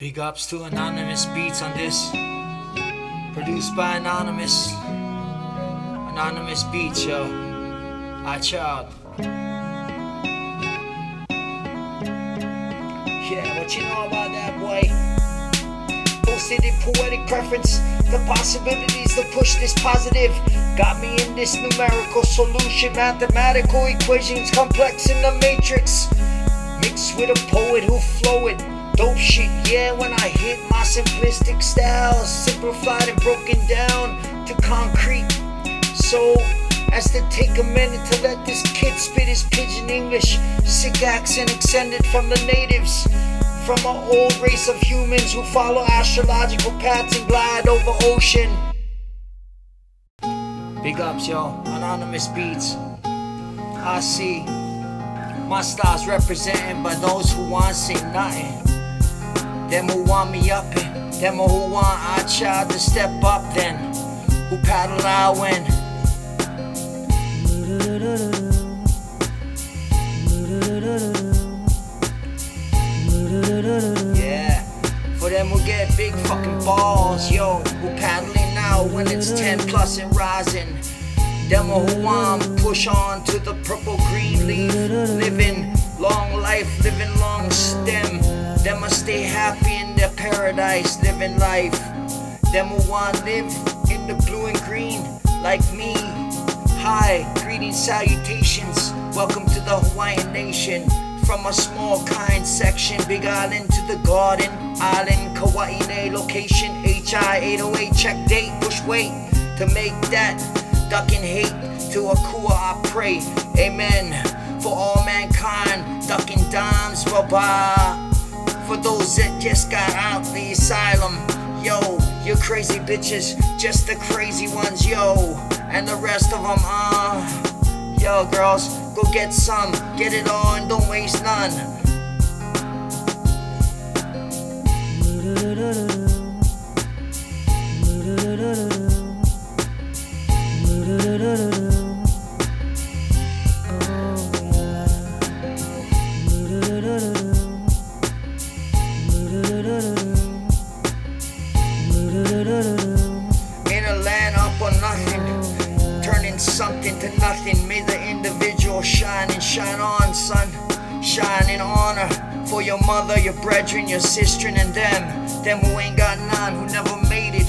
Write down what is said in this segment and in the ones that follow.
Big ups to Anonymous Beats on this. Produced by Anonymous Beats, yo. Watch out. Yeah, what you know about that, boy? Posted in Poetic Preference. The possibilities to push this positive got me in this numerical solution. Mathematical equations complex in the matrix, mixed with a poet who flow it. Dope shit, yeah, when I hit my simplistic style, simplified and broken down to concrete, so as to take a minute to let this kid spit his pidgin English, sick accent extended from the natives, from an old race of humans who follow astrological paths and glide over ocean. Big ups, yo, Anonymous Beats. I see my style's represented by those who want say nothing. Them who want me up and them who want our child to step up, then who paddle out when yeah, for them who get big fucking balls, yo, who paddling out when it's 10 plus and rising. Them who want push on to the purple green leaf, living long life, living long stem. Them must stay happy in their paradise, living life. Them who want live in the blue and green, like me. Hi, greetings, salutations. Welcome to the Hawaiian nation. From a small kind section, Big Island to the Garden Island, Kauai location, HI 808. Check date, push weight to make that ducking hate to a Akua. I pray, amen. For all mankind, ducking dimes, bye bye. For those that just got out the asylum, yo, you crazy bitches, just the crazy ones, yo, and the rest of them, yo, girls, go get some, get it all, and don't waste none. Something to nothing, may the individual shine and shine on, son. Shine in honor for your mother, your brethren, your sistren, and them who ain't got none, who never made it,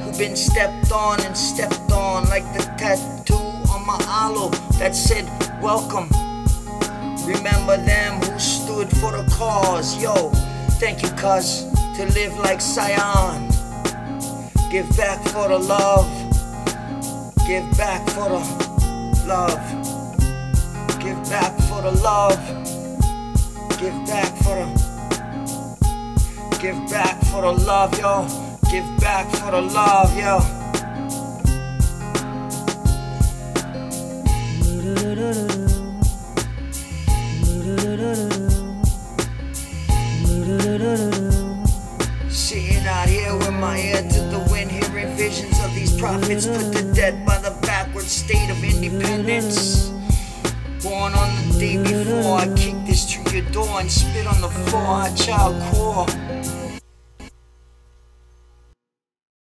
who been stepped on and stepped on, like the tattoo on my aloe that said welcome. Remember them who stood for the cause, yo. Thank you, cuz, to live like Sion. Give back for the love. Give back for the love. Give back for the love. Give back for the. Give back for the love, yo. Give back for the love, yo. Sitting out here with my ear to the wind, hearing visions of these prophets put to death by the backward state of independence. Born on the day before, I kicked this to your door and spit on the floor. I child core.